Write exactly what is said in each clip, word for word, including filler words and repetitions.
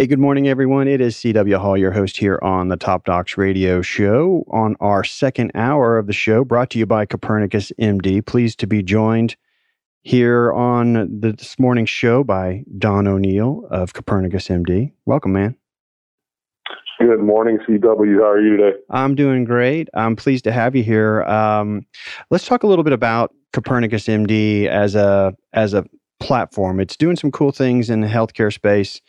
Hey, good morning, everyone. It is C W. Hall, your host here on the Top Docs Radio Show. On our second hour of the show, brought to you by Copernicus M D. Pleased to be joined here on the, this morning's show by Don O'Neill of Copernicus M D. Welcome, man. Good morning, C W. How are you today? I'm doing great. I'm pleased to have you here. Um, let's talk a little bit about Copernicus M D as a as a platform. It's doing some cool things in the healthcare space.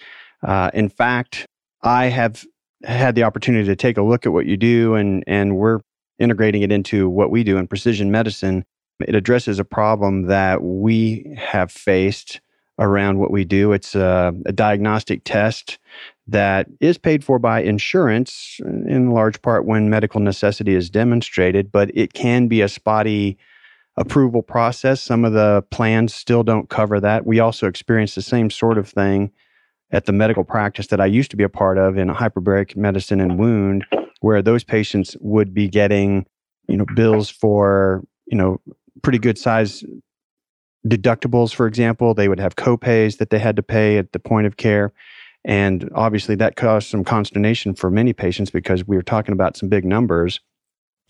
Uh, in fact, I have had the opportunity to take a look at what you do, and and we're integrating it into what we do in precision medicine. It addresses a problem that we have faced around what we do. It's a, a diagnostic test that is paid for by insurance in large part when medical necessity is demonstrated, but it can be a spotty approval process. Some of the plans still don't cover that. We also experience the same sort of thing at the medical practice that I used to be a part of in hyperbaric medicine and wound, where those patients would be getting, you know, bills for, you know, pretty good size deductibles, for example. They would have copays that they had to pay at the point of care. And obviously that caused some consternation for many patients because we were talking about some big numbers.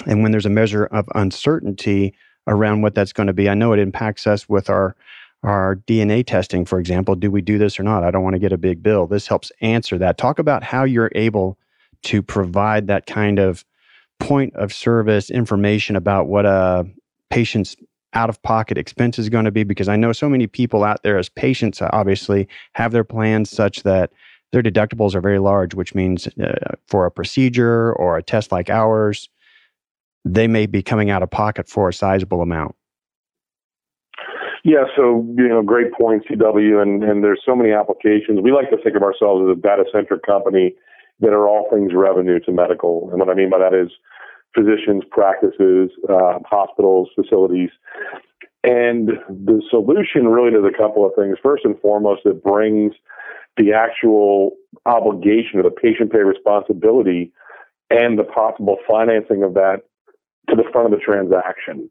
And when there's a measure of uncertainty around what that's going to be, I know it impacts us with our, our D N A testing, for example. Do we do this or not? I don't want to get a big bill. This helps answer that. Talk about how you're able to provide that kind of point of service information about what a patient's out-of-pocket expense is going to be, because I know so many people out there as patients obviously have their plans such that their deductibles are very large, which means uh, for a procedure or a test like ours, they may be coming out of pocket for a sizable amount. Yeah, so, you know, great point, C W, and, and there's so many applications. We like to think of ourselves as a data-centric company that are all things revenue to medical. And what I mean by that is physicians, practices, uh, hospitals, facilities. And the solution really does a couple of things. First and foremost, it brings the actual obligation of the patient pay responsibility and the possible financing of that to the front of the transaction.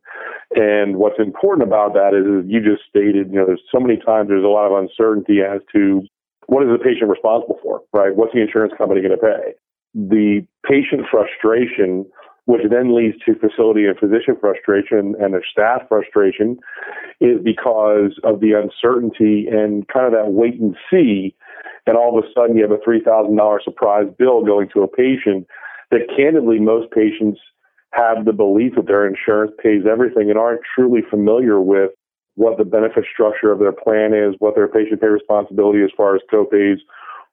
And what's important about that is, is you just stated, you know, there's so many times there's a lot of uncertainty as to what is the patient responsible for, right? What's the insurance company going to pay? The patient frustration, which then leads to facility and physician frustration and their staff frustration, is because of the uncertainty and kind of that wait and see. And all of a sudden you have a three thousand dollars surprise bill going to a patient that candidly most patients have the belief that their insurance pays everything and aren't truly familiar with what the benefit structure of their plan is, what their patient pay responsibility as far as copays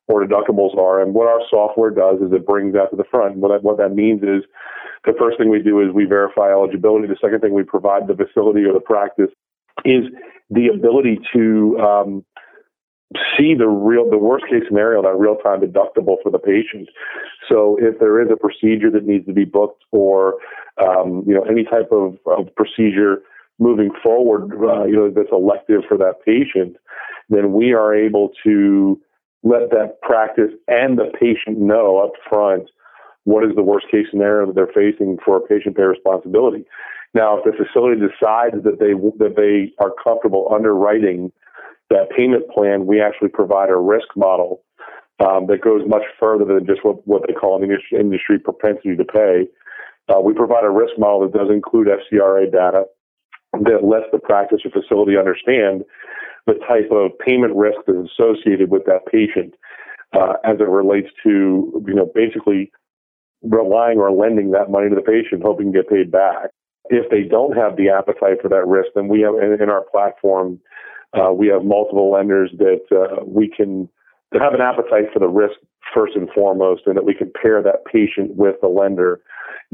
or deductibles are. And what our software does is it brings that to the front. What that, what that means is the first thing we do is we verify eligibility. The second thing we provide the facility or the practice is the ability to um, see the real, the worst case scenario, that real-time deductible for the patient. So if there is a procedure that needs to be booked or, um, you know, any type of, of procedure moving forward, uh, you know, that's elective for that patient, then we are able to let that practice and the patient know up front what is the worst case scenario that they're facing for a patient pay responsibility. Now, if the facility decides that they, that they are comfortable underwriting that payment plan, we actually provide a risk model um, that goes much further than just what, what they call an industry propensity to pay. Uh, we provide a risk model that does include F C R A data that lets the practice or facility understand the type of payment risk that is associated with that patient uh, as it relates to, you know, basically relying or lending that money to the patient, hoping to get paid back. If they don't have the appetite for that risk, then we have in, in our platform, Uh, we have multiple lenders that uh, we can that have an appetite for the risk first and foremost, and that we can pair that patient with the lender,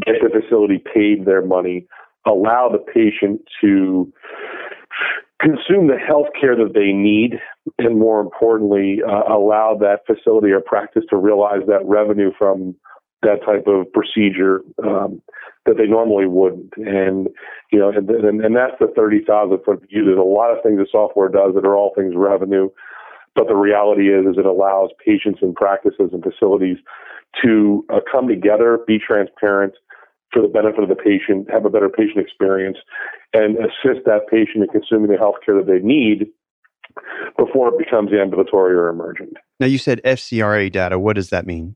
get the facility paid their money, allow the patient to consume the health care that they need, and more importantly, uh, allow that facility or practice to realize that revenue from that type of procedure um, that they normally wouldn't. And, you know, and, and, and that's the thirty thousand foot view. There's a lot of things the software does that are all things revenue, but the reality is, is it allows patients and practices and facilities to uh, come together, be transparent for the benefit of the patient, have a better patient experience, and assist that patient in consuming the health care that they need before it becomes ambulatory or emergent. Now, you said F C R A data. What does that mean?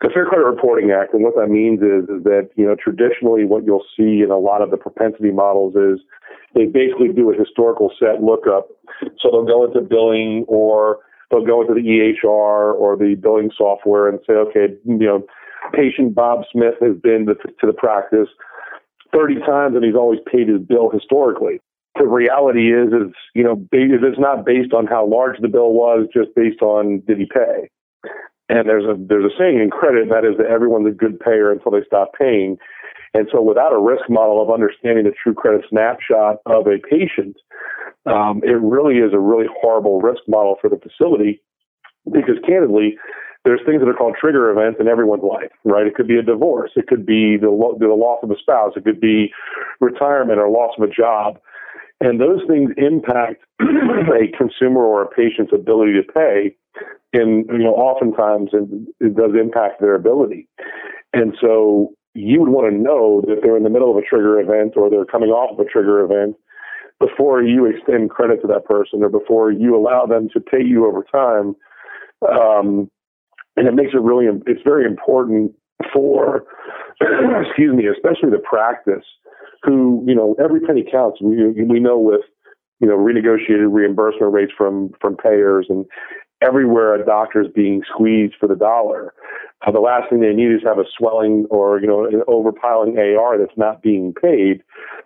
The Fair Credit Reporting Act, and what that means is, is that, you know, traditionally what you'll see in a lot of the propensity models is they basically do a historical set lookup. So they'll go into billing, or they'll go into the E H R or the billing software and say, okay, you know, patient Bob Smith has been to, to the practice thirty times and he's always paid his bill historically. The reality is, is, you know, it's not based on how large the bill was, just based on did he pay. And there's a there's a saying in credit, that is that everyone's a good payer until they stop paying. And so without a risk model of understanding the true credit snapshot of a patient, um, it really is a really horrible risk model for the facility, because candidly, there's things that are called trigger events in everyone's life, right? It could be a divorce. It could be the, lo- the loss of a spouse. It could be retirement or loss of a job. And those things impact a consumer or a patient's ability to pay. And, you know, oftentimes it does impact their ability. And so you would want to know that they're in the middle of a trigger event or they're coming off of a trigger event before you extend credit to that person or before you allow them to pay you over time. Um, and it makes it really, it's very important for, excuse me, especially the practice who, you know, every penny counts. We, we know with, you know, renegotiated reimbursement rates from, from payers and everywhere a doctor is being squeezed for the dollar. Uh, the last thing they need is have a swelling or, you know, an overpiling A R that's not being paid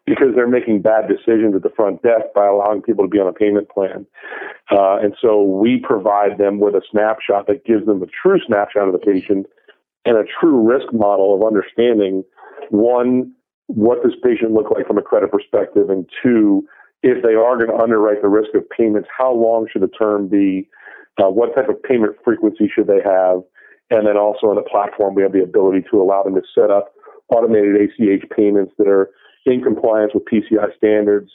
because they're making bad decisions at the front desk by allowing people to be on a payment plan. Uh, and so we provide them with a snapshot that gives them a true snapshot of the patient and a true risk model of understanding, one, what does patient look like from a credit perspective, and two, if they are going to underwrite the risk of payments, how long should the term be? Uh, what type of payment frequency should they have? And then also on the platform, we have the ability to allow them to set up automated A C H payments that are in compliance with P C I standards,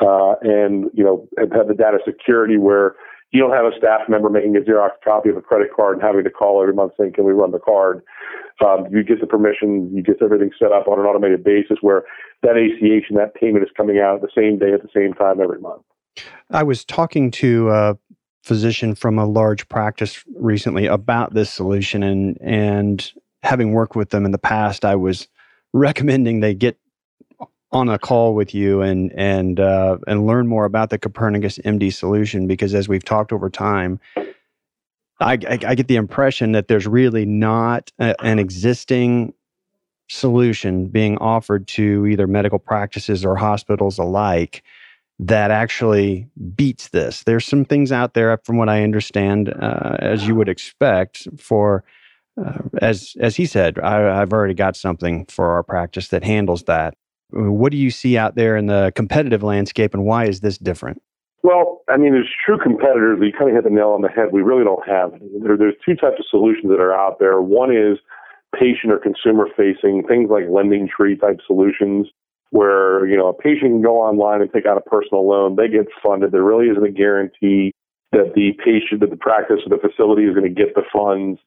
uh, and, you know, have the data security where you don't have a staff member making a Xerox copy of a credit card and having to call every month saying, can we run the card? Um, you get the permission, you get everything set up on an automated basis where that A C H and that payment is coming out the same day at the same time every month. I was talking to a physician from a large practice recently about this solution, and and having worked with them in the past, I was recommending they get on a call with you and and uh, and learn more about the Copernicus M D solution, because as we've talked over time, I, I, I get the impression that there's really not a, an existing solution being offered to either medical practices or hospitals alike that actually beats this. There's some things out there, from what I understand, uh, as you would expect for, uh, as as he said, I, I've already got something for our practice that handles that. What do you see out there in the competitive landscape, and why is this different? Well, I mean, there's true competitors, but you kind of hit the nail on the head. We really don't have any. There, there's two types of solutions that are out there. One is patient or consumer-facing, things like LendingTree type solutions, where, you know, a patient can go online and take out a personal loan. They get funded. There really isn't a guarantee that the patient, that the practice or the facility is going to get the funds.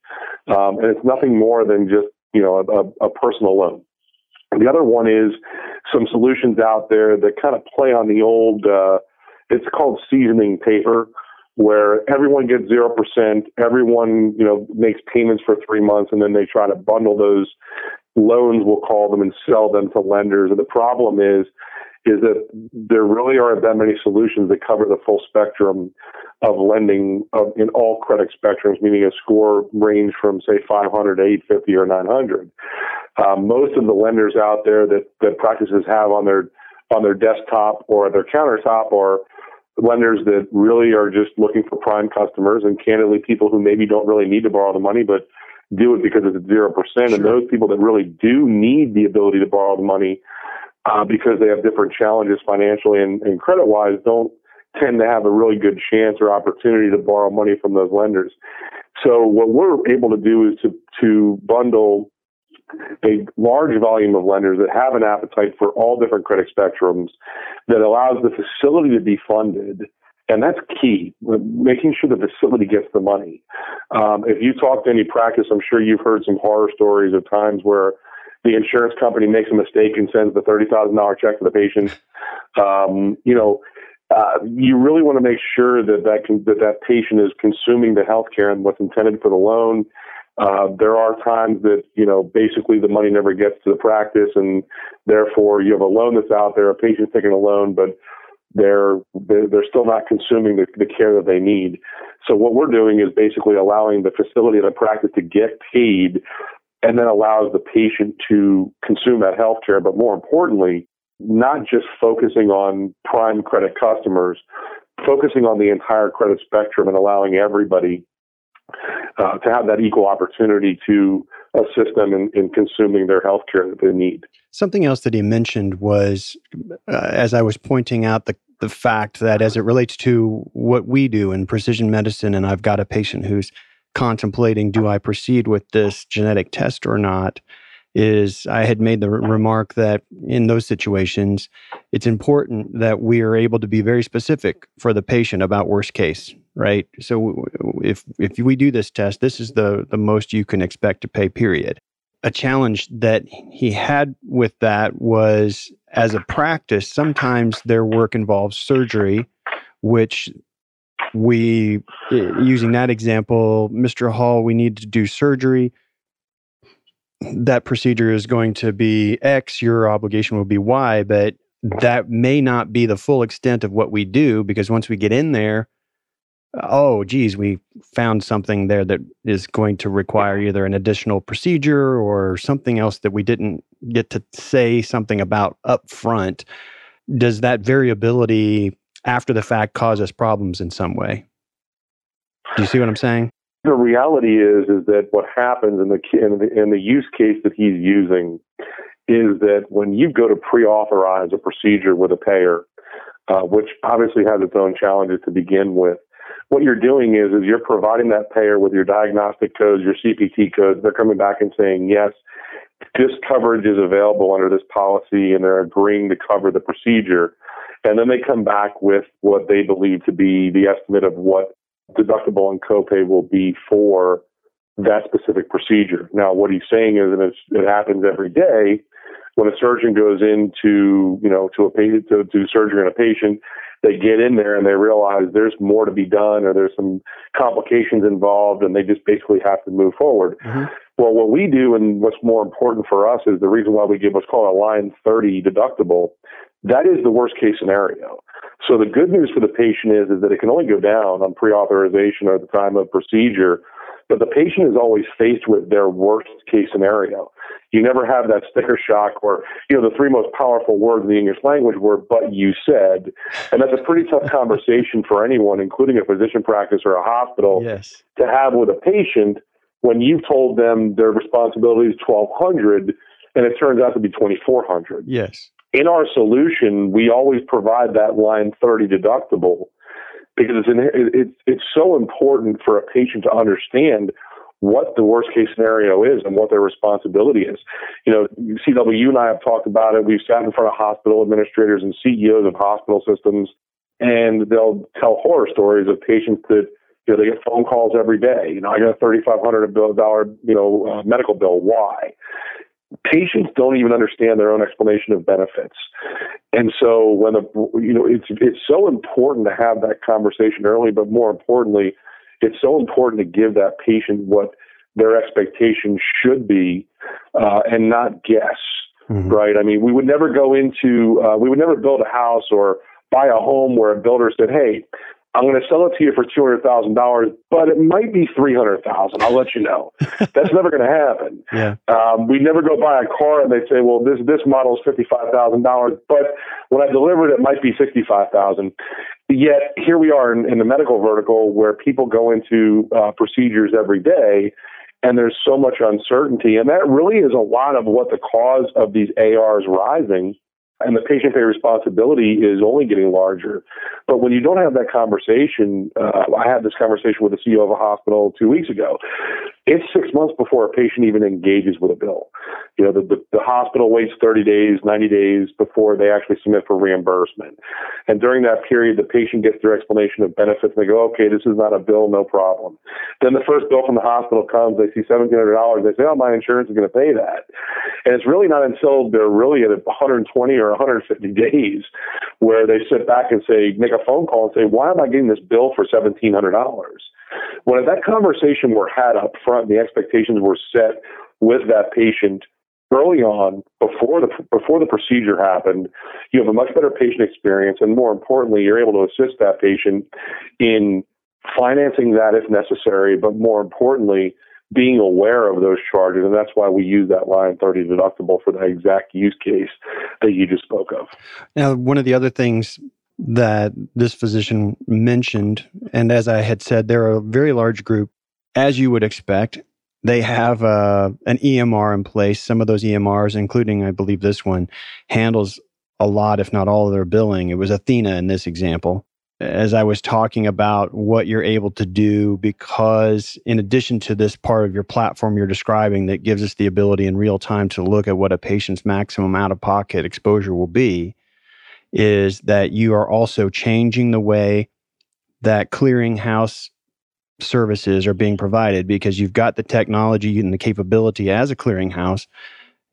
Um, and it's nothing more than just, you know, a, a personal loan. The other one is some solutions out there that kind of play on the old, uh, it's called seasoning paper, where everyone gets zero percent, everyone, you know, makes payments for three months, and then they try to bundle those loans, we'll call them, and sell them to lenders. And the problem is, is that there really aren't that many solutions that cover the full spectrum of lending of, in all credit spectrums, meaning a score range from, say, five hundred to eight fifty or nine hundred. Uh, most of the lenders out there that, that practices have on their on their desktop or their countertop are lenders that really are just looking for prime customers and, candidly, people who maybe don't really need to borrow the money but do it because it's at zero percent. Sure. And those people that really do need the ability to borrow the money, Uh, because they have different challenges financially and, and credit-wise, don't tend to have a really good chance or opportunity to borrow money from those lenders. So what we're able to do is to, to bundle a large volume of lenders that have an appetite for all different credit spectrums that allows the facility to be funded. And that's key, making sure the facility gets the money. Um, if you talk to any practice, I'm sure you've heard some horror stories of times where the insurance company makes a mistake and sends the thirty thousand dollars check to the patient. Um, you know, Uh, you really want to make sure that that, can, that that patient is consuming the healthcare and what's intended for the loan. Uh, there are times that, you know, basically the money never gets to the practice, and therefore you have a loan that's out there, a patient's taking a loan, but they're they're, they're still not consuming the, the care that they need. So what we're doing is basically allowing the facility and the practice to get paid, and then allows the patient to consume that healthcare, but more importantly, not just focusing on prime credit customers, focusing on the entire credit spectrum and allowing everybody uh, to have that equal opportunity to assist them in, in consuming their healthcare that they need. Something else that he mentioned was, uh, as I was pointing out, the the fact that as it relates to what we do in precision medicine, and I've got a patient who's contemplating, do I proceed with this genetic test or not, is I had made the re- remark that in those situations, it's important that we are able to be very specific for the patient about worst case, right? So if if we do this test, this is the, the most you can expect to pay, period. A challenge that he had with that was, as a practice, sometimes their work involves surgery, which we, using that example, Mister Hall, we need to do surgery. That procedure is going to be X, your obligation will be Y, but that may not be the full extent of what we do, because once we get in there, oh, geez, we found something there that is going to require either an additional procedure or something else that we didn't get to say something about up front. Does that variability after the fact cause us problems in some way? Do you see what I'm saying? The reality is is that what happens in the, in the in the use case that he's using is that when you go to pre-authorize a procedure with a payer, uh, which obviously has its own challenges to begin with, what you're doing is is you're providing that payer with your diagnostic codes, your C P T codes. They're coming back and saying, yes, this coverage is available under this policy, and they're agreeing to cover the procedure. And then they come back with what they believe to be the estimate of what deductible and copay will be for that specific procedure. Now, what he's saying is, and it's, it happens every day, when a surgeon goes into, you know, to a patient, to do surgery on a patient, they get in there and they realize there's more to be done, or there's some complications involved, and they just basically have to move forward. Mm-hmm. Well, what we do, and what's more important for us, is the reason why we give what's called a line thirty deductible. That is the worst case scenario. So the good news for the patient is, is that it can only go down on pre-authorization or at the time of procedure, but the patient is always faced with their worst case scenario. You never have that sticker shock, or, you know, the three most powerful words in the English language were, but you said, and that's a pretty tough conversation for anyone, including a physician practice or a hospital, yes, to have with a patient when you've told them their responsibility is twelve hundred and it turns out to be twenty-four hundred. Yes. In our solution, we always provide that line thirty deductible, because it's, in, it's it's so important for a patient to understand what the worst case scenario is and what their responsibility is. You know, C W and I have talked about it. We've sat in front of hospital administrators and C E Os of hospital systems, and they'll tell horror stories of patients that, you know, they get phone calls every day. You know, I got a thirty-five hundred dollars, you know, uh, medical bill. Why? Patients don't even understand their own explanation of benefits. And so when the, you know, it's it's so important to have that conversation early, but more importantly, it's so important to give that patient what their expectations should be, uh, and not guess, mm-hmm. right? I mean, we would never go into, uh, we would never build a house or buy a home where a builder said, hey, I'm going to sell it to you for two hundred thousand dollars, but it might be three hundred thousand dollars. I'll let you know. That's never going to happen. Yeah. Um, we never go buy a car and they say, well, this this model is fifty-five thousand dollars, but when I deliver it, it might be sixty-five thousand dollars. Yet here we are in, in the medical vertical, where people go into uh, procedures every day, and there's so much uncertainty. And that really is a lot of what the cause of these A Rs rising, and the patient pay responsibility is only getting larger. But when you don't have that conversation, uh, I had this conversation with the C E O of a hospital two weeks ago. It's six months before a patient even engages with a bill. You know, the, the, the hospital waits thirty days, ninety days before they actually submit for reimbursement. And during that period, the patient gets their explanation of benefits, and they go, okay, this is not a bill, no problem. Then the first bill from the hospital comes, they see seventeen hundred dollars, they say, oh, my insurance is going to pay that. And it's really not until they're really at one hundred twenty or one hundred fifty days where they sit back and say, make a phone call and say, why am I getting this bill for seventeen hundred dollars? When if that conversation were had up front, the expectations were set with that patient early on, before the before the procedure happened, you have a much better patient experience, and more importantly, you're able to assist that patient in financing that if necessary, but more importantly, being aware of those charges. And that's why we use that line thirty deductible for that exact use case that you just spoke of. Now, one of the other things that this physician mentioned, and as I had said, they're a very large group, as you would expect. They have uh, an E M R in place. Some of those E M Rs, including, I believe this one, handles a lot, if not all, of their billing. It was Athena in this example. As I was talking about what you're able to do, because in addition to this part of your platform you're describing that gives us the ability in real time to look at what a patient's maximum out-of-pocket exposure will be, is that you are also changing the way that clearinghouse services are being provided, because you've got the technology and the capability as a clearinghouse,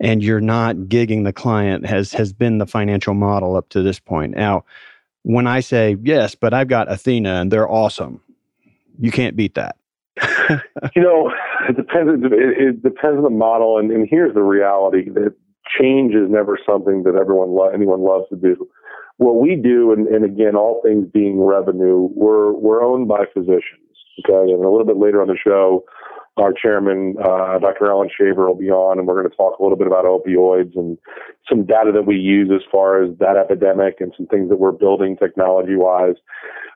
and you're not gigging the client, has has been the financial model up to this point. Now, when I say, yes, but I've got Athena and they're awesome, you can't beat that. You know, it depends, it, it depends on the model, and, and here's the reality, that change is never something that everyone lo- anyone loves to do. What we do, and, and again, all things being revenue, we're, we're owned by physicians. Okay, and a little bit later on the show, our chairman, uh, Doctor Alan Shaver, will be on, and we're going to talk a little bit about opioids and some data that we use as far as that epidemic and some things that we're building technology-wise.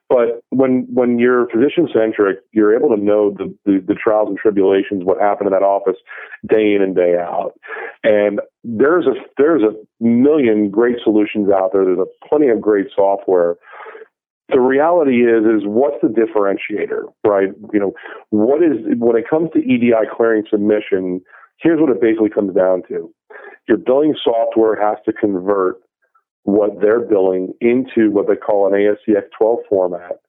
But when when you're physician-centric, you're able to know the, the, the trials and tribulations, what happened in that office day in and day out. And there's a there's a million great solutions out there. There's a, plenty of great software. The reality is, is what's the differentiator, right? You know, what is, when it comes to E D I clearing submission, here's what it basically comes down to. Your billing software has to convert what they're billing into what they call an A S C X twelve format.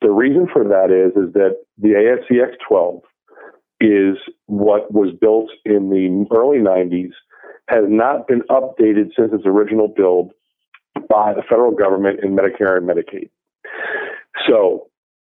The reason for that is, is that the A S C X twelve is what was built in the early nineties, has not been updated since its original build by the federal government in Medicare and Medicaid. So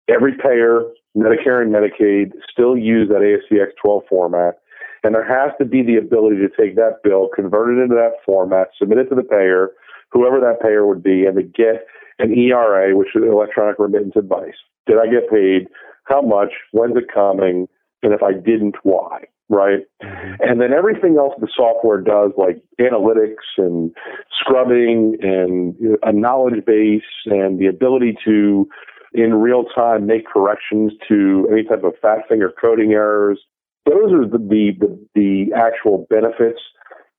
every payer, Medicare and Medicaid, still use that A S C X twelve format, and there has to be the ability to take that bill, convert it into that format, submit it to the payer, whoever that payer would be, and to get an E R A, which is electronic remittance advice. Did I get paid? How much? When's it coming? And if I didn't, why? Right? And then everything else the software does, like analytics and scrubbing and a knowledge base and the ability to, in real time, make corrections to any type of fat finger coding errors. Those are the, the, the actual benefits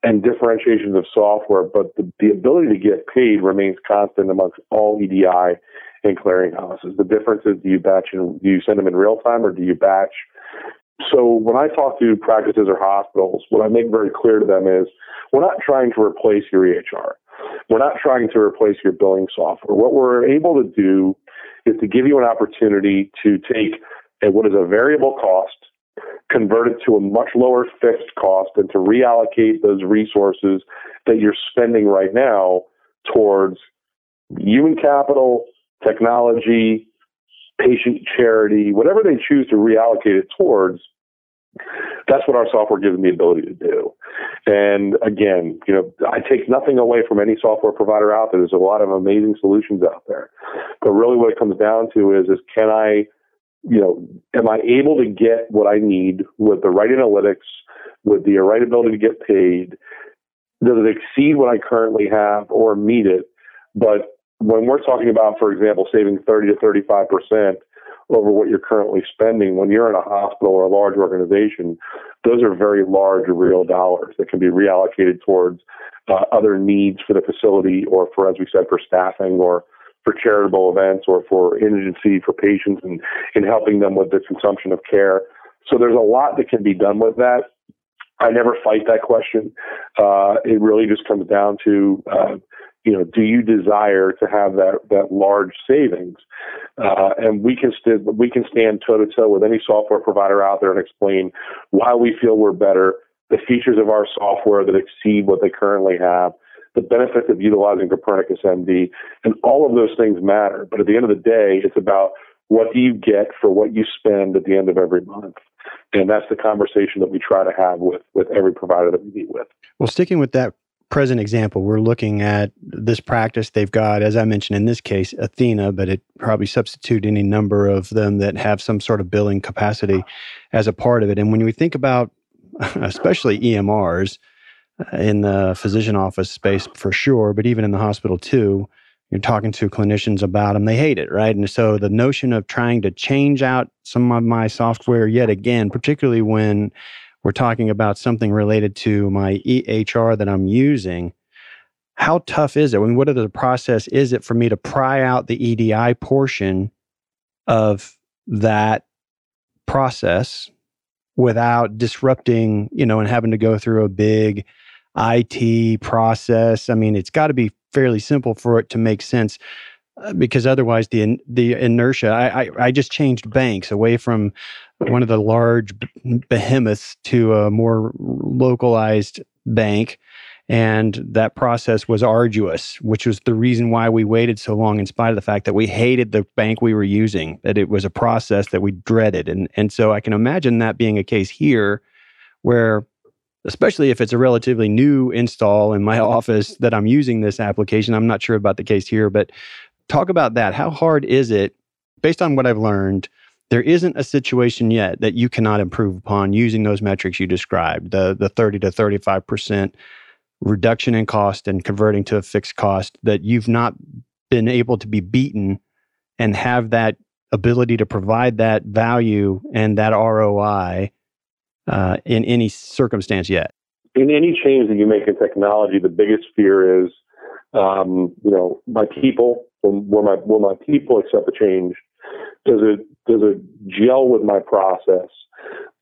and differentiations of software, but the, the ability to get paid remains constant amongst all E D I and clearinghouses. The difference is, do you batch and do you send them in real time, or do you batch? So when I talk to practices or hospitals, what I make very clear to them is, we're not trying to replace your E H R. We're not trying to replace your billing software. What we're able to do is to give you an opportunity to take a, what is a variable cost, convert it to a much lower fixed cost, and to reallocate those resources that you're spending right now towards human capital, technology, patient charity, whatever they choose to reallocate it towards. That's what our software gives them the ability to do. And again, you know, I take nothing away from any software provider out there. There's a lot of amazing solutions out there. But really what it comes down to is, is can I, you know, am I able to get what I need with the right analytics, with the right ability to get paid? Does it exceed what I currently have or meet it? But when we're talking about, for example, saving thirty to thirty-five percent over what you're currently spending, when you're in a hospital or a large organization, those are very large real dollars that can be reallocated towards uh, other needs for the facility, or for, as we said, for staffing, or for charitable events, or for indigency for patients and, and helping them with the consumption of care. So there's a lot that can be done with that. I never fight that question. Uh, it really just comes down to, uh, you know, do you desire to have that, that large savings? Uh, and we can st- we can stand toe to toe with any software provider out there and explain why we feel we're better the features of our software that exceed what they currently have, the benefits of utilizing Copernicus M D, and all of those things matter. But at the end of the day, it's about what do you get for what you spend at the end of every month. And that's the conversation that we try to have with, with every provider that we meet with. Well, sticking with that present example, we're looking at this practice. They've got, as I mentioned in this case, Athena, but it probably substitute any number of them that have some sort of billing capacity as a part of it. And when we think about, especially E M Rs, in the physician office space for sure, but even in the hospital too, you're talking to clinicians about them, they hate it, right? And so the notion of trying to change out some of my software yet again, particularly when we're talking about something related to my E H R that I'm using, how tough is it? I mean, what are the process is it for me to pry out the E D I portion of that process without disrupting, you know, and having to go through a big I T process? I mean, it's got to be fairly simple for it to make sense, uh, because otherwise the in, the inertia, I, I, I just changed banks away from one of the large behemoths to a more localized bank. And that process was arduous, which was the reason why we waited so long, in spite of the fact that we hated the bank we were using, that it was a process that we dreaded. And, and so I can imagine that being a case here where, especially if it's a relatively new install in my office that I'm using this application, I'm not sure about the case here, but talk about that. How hard is it, based on what I've learned? There isn't a situation yet that you cannot improve upon using those metrics you described, the, the thirty to thirty-five percent reduction in cost and converting to a fixed cost, that you've not been able to be beaten and have that ability to provide that value and that R O I uh, in any circumstance yet? In any change that you make in technology, the biggest fear is, um, you know, my people, will my, will my people accept the change? Does it, does it gel with my process?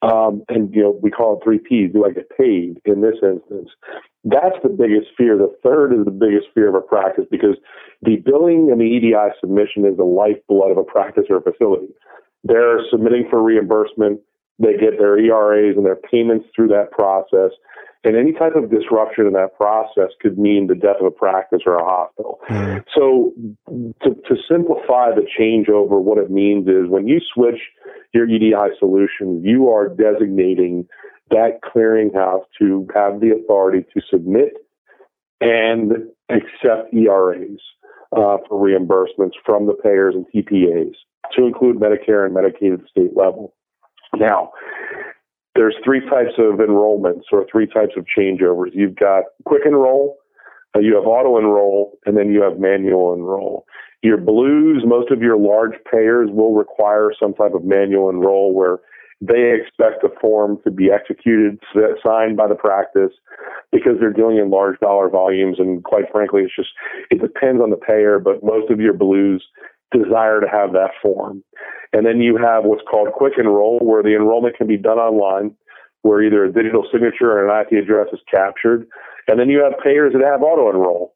Um, and, you know, we call it three Ps. Do I get paid in this instance? That's the biggest fear. The third is the biggest fear of a practice, because the billing and the E D I submission is the lifeblood of a practice or a facility. They're submitting for reimbursement. They get their E R As and their payments through that process. And any type of disruption in that process could mean the death of a practice or a hospital. Mm-hmm. So to, to simplify the changeover, what it means is when you switch your E D I solution, you are designating that clearinghouse to have the authority to submit and accept E R As uh, for reimbursements from the payers and T P As, to include Medicare and Medicaid at the state level. Now, there's three types of enrollments or three types of changeovers. You've got quick enroll, you have auto enroll, and then you have manual enroll. Your blues, most of your large payers will require some type of manual enroll where they expect the form to be executed, signed by the practice, because they're dealing in large dollar volumes. And quite frankly, it's just, it depends on the payer, but most of your blues desire to have that form. And then you have what's called quick enroll, where the enrollment can be done online, where either a digital signature or an I P address is captured. And then you have payers that have auto enroll,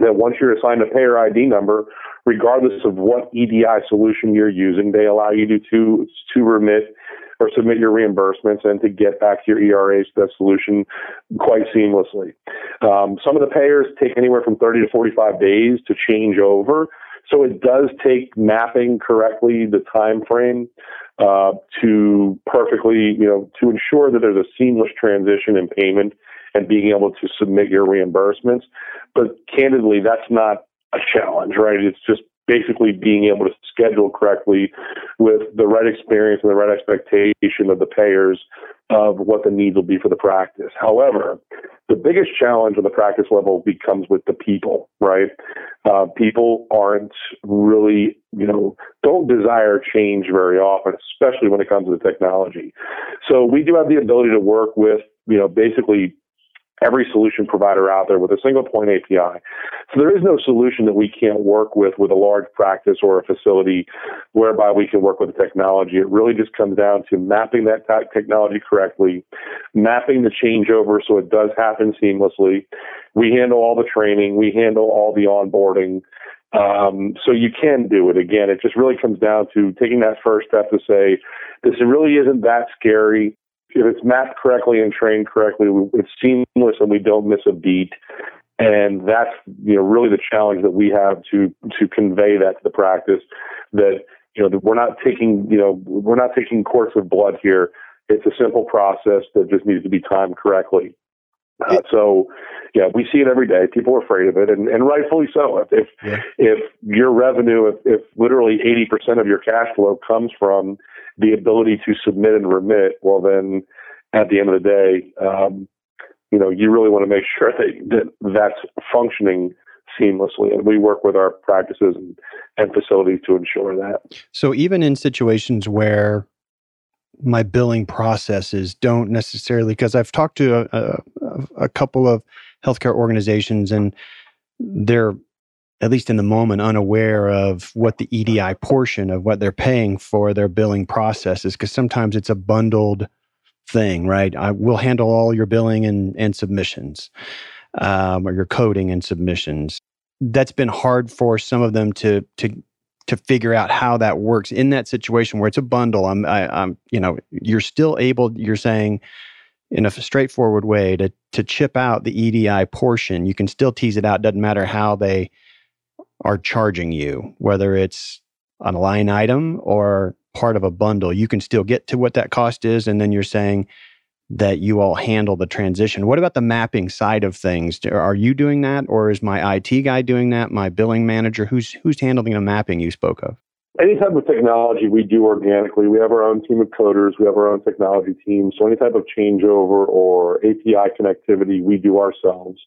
that once you're assigned a payer I D number, regardless of what E D I solution you're using, they allow you to, to, to remit or submit your reimbursements and to get back your E R As to that solution quite seamlessly. Um, some of the payers take anywhere from thirty to forty-five days to change over. So it does take mapping correctly the time frame uh, to perfectly, you know, to ensure that there's a seamless transition in payment and being able to submit your reimbursements. But candidly, that's not a challenge, right? It's just basically being able to schedule correctly with the right experience and the right expectation of the payers of what the needs will be for the practice. However, the biggest challenge on the practice level becomes with the people, right? Uh, people aren't really, you know, don't desire change very often, especially when it comes to the technology. So we do have the ability to work with, you know, basically every solution provider out there with a single point A P I. So there is no solution that we can't work with with a large practice or a facility whereby we can work with the technology. It really just comes down to mapping that technology correctly, mapping the changeover so it does happen seamlessly. We handle all the training. We handle all the onboarding. Um, so you can do it. Again, it just really comes down to taking that first step to say, this really isn't that scary. if it's mapped correctly and trained correctly, it's seamless and we don't miss a beat. And that's, you know, really the challenge that we have to to convey that to the practice, that, you know, that we're not taking, you know, we're not taking quarts of blood here. It's a simple process that just needs to be timed correctly. Uh, so, yeah, we see it every day. People are afraid of it, and, and rightfully so. If if, yeah. if your revenue, if, if literally eighty percent of your cash flow comes from the ability to submit and remit, well, then at the end of the day, um, you know, you really want to make sure that, that that's functioning seamlessly, and we work with our practices and, and facilities to ensure that. So even in situations where my billing processes don't necessarily, because I've talked to a, a, a couple of healthcare organizations and they're, at least in the moment, unaware of what the E D I portion of what they're paying for their billing process is, because sometimes it's a bundled thing, right? I will handle all your billing and, and submissions, um, or your coding and submissions. That's been hard for some of them to to. to figure out how that works in that situation where it's a bundle. I'm, I, I'm, you know, you're still able, you're saying in a straightforward way to, to chip out the E D I portion. You can still tease it out. Doesn't matter how they are charging you, whether it's on a line item or part of a bundle, you can still get to what that cost is. And then you're saying that you all handle the transition. What about the mapping side of things? Are you doing that, or is my I T guy doing that? My billing manager? Who's who's handling the mapping you spoke of? Any type of technology we do organically. We have our own team of coders. We have our own technology team. So any type of changeover or A P I connectivity, we do ourselves.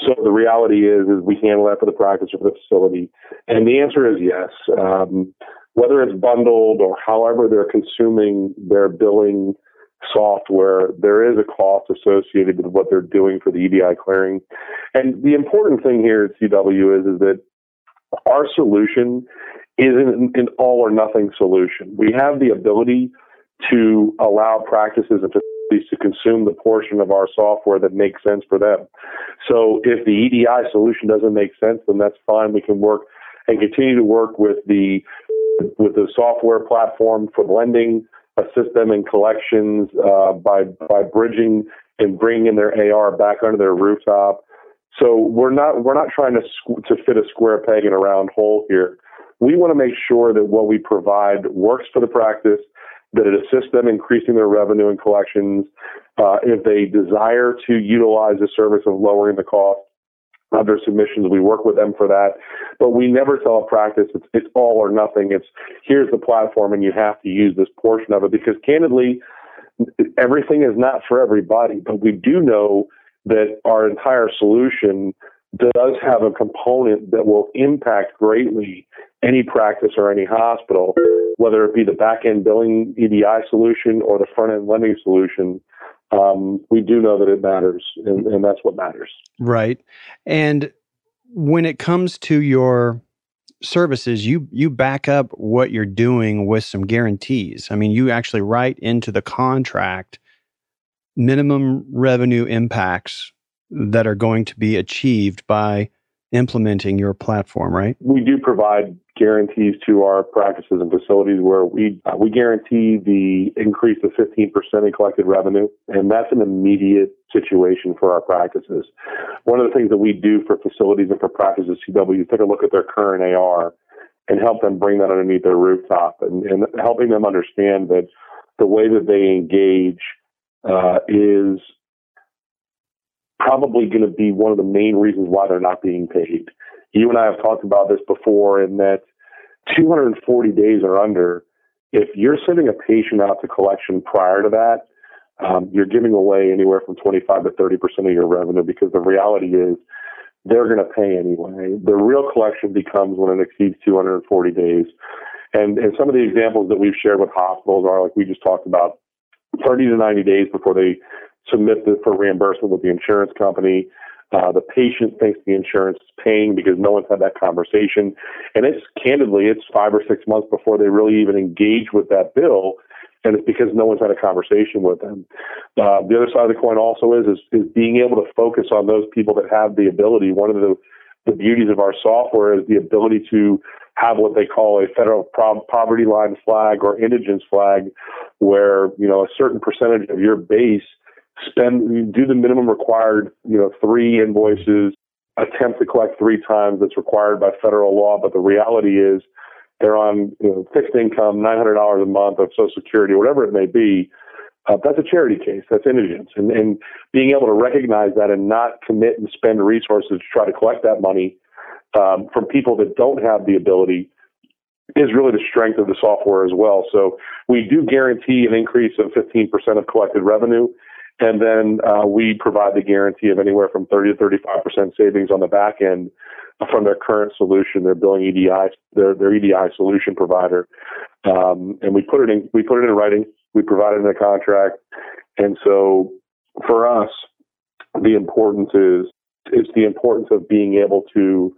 So the reality is, is we handle that for the practice or for the facility. And the answer is yes. Um, whether it's bundled or however they're consuming their billing software, there is a cost associated with what they're doing for the E D I clearing. And the important thing here at C W is, is that our solution isn't an all or nothing solution. We have the ability to allow practices and facilities to consume the portion of our software that makes sense for them. So if the E D I solution doesn't make sense, then that's fine. We can work and continue to work with the with the software platform for lending, assist them in collections uh, by by bridging and bringing their A R back under their rooftop. So we're not we're not trying to squ- to fit a square peg in a round hole here. We want to make sure that what we provide works for the practice, that it assists them increasing their revenue and collections. Uh, if they desire to utilize the service of lowering the cost of their submissions, we work with them for that. But we never tell a practice it's, it's all or nothing. It's here's the platform and you have to use this portion of it, because candidly, everything is not for everybody. But we do know that our entire solution does have a component that will impact greatly any practice or any hospital, whether it be the back-end billing E D I solution or the front-end lending solution. Um, we do know that it matters, and, and that's what matters. Right. And when it comes to your services, you you back up what you're doing with some guarantees. I mean, you actually write into the contract minimum revenue impacts that are going to be achieved by implementing your platform, right? We do provide guarantees to our practices and facilities where we uh, we guarantee the increase of fifteen percent in collected revenue, and that's an immediate situation for our practices. One of the things that we do for facilities and for practices at C W is take a look at their current A R and help them bring that underneath their rooftop, and, and helping them understand that the way that they engage uh, is probably going to be one of the main reasons why they're not being paid. You and I have talked about this before, in that two hundred forty days or under, if you're sending a patient out to collection prior to that, um, you're giving away anywhere from twenty-five to thirty percent of your revenue, because the reality is they're going to pay anyway. The real collection becomes when it exceeds two hundred forty days. And, and some of the examples that we've shared with hospitals are, like we just talked about, thirty to ninety days before they submit this for reimbursement with the insurance company. Uh, the patient thinks the insurance is paying because no one's had that conversation. And it's candidly, it's five or six months before they really even engage with that bill. And it's because no one's had a conversation with them. Uh, the other side of the coin also is, is, is being able to focus on those people that have the ability. One of the the beauties of our software is the ability to have what they call a federal pro- poverty line flag or indigence flag, where, you know, a certain percentage of your base spend, do the minimum required, you know, three invoices, attempt to collect three times that's required by federal law. But the reality is they're on, you know, fixed income, nine hundred dollars a month of Social Security, whatever it may be. Uh, that's a charity case. That's indigence. And, and being able to recognize that and not commit and spend resources to try to collect that money um, from people that don't have the ability is really the strength of the software as well. So we do guarantee an increase of fifteen percent of collected revenue. And then uh, we provide the guarantee of anywhere from thirty to thirty-five percent savings on the back end from their current solution, their billing E D I, their, their E D I solution provider. Um, and we put it in, we put it in writing. We provide it in a contract. And so for us, the importance is, it's the importance of being able to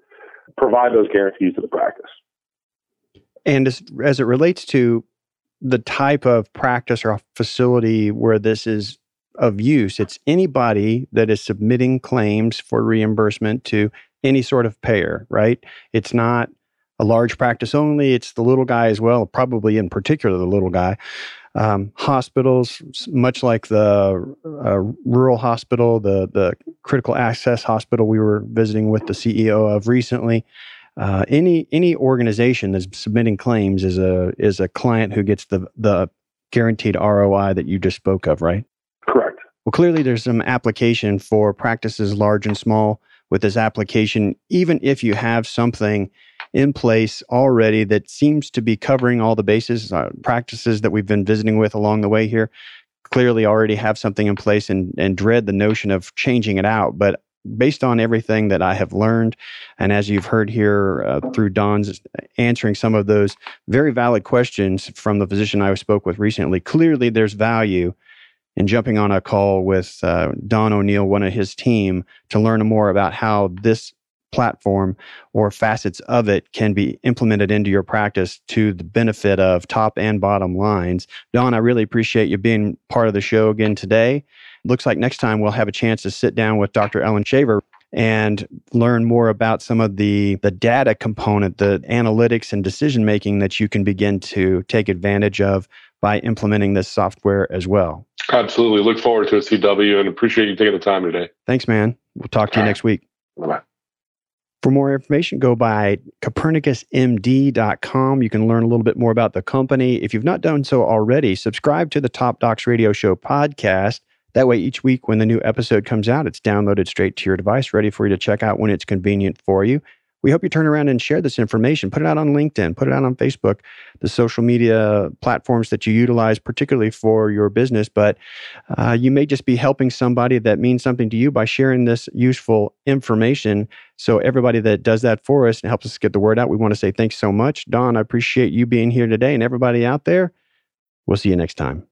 provide those guarantees to the practice. And as, as it relates to the type of practice or facility where this is of use, it's anybody that is submitting claims for reimbursement to any sort of payer, right? It's not a large practice only, it's the little guy as well, probably in particular the little guy. Um, hospitals, much like the uh, rural hospital, the the critical access hospital we were visiting with the C E O of recently, uh, any any organization that's submitting claims is a is a client who gets the the guaranteed R O I that you just spoke of, right? Correct. Well, clearly there's some application for practices large and small with this application, even if you have something in place already that seems to be covering all the bases. Uh, practices that we've been visiting with along the way here clearly already have something in place and, and dread the notion of changing it out. But based on everything that I have learned, and as you've heard here uh, through Don's answering some of those very valid questions from the physician I spoke with recently, clearly there's value and jumping on a call with uh, Don O'Neill, one of his team, to learn more about how this platform or facets of it can be implemented into your practice to the benefit of top and bottom lines. Don, I really appreciate you being part of the show again today. Looks like next time we'll have a chance to sit down with Doctor Alan Shaver and learn more about some of the, the data component, the analytics and decision-making that you can begin to take advantage of by implementing this software as well. Absolutely. Look forward to it, C W, and appreciate you taking the time today. Thanks, man. We'll talk to All you right. next week. Bye-bye. For more information, go by Copernicus M D dot com. You can learn a little bit more about the company. If you've not done so already, subscribe to the Top Docs Radio Show podcast. That way, each week when the new episode comes out, it's downloaded straight to your device, ready for you to check out when it's convenient for you. We hope you turn around and share this information. Put it out on LinkedIn. Put it out on Facebook, the social media platforms that you utilize, particularly for your business. But uh, you may just be helping somebody that means something to you by sharing this useful information. So everybody that does that for us and helps us get the word out, we want to say thanks so much. Don, I appreciate you being here today, and everybody out there, we'll see you next time.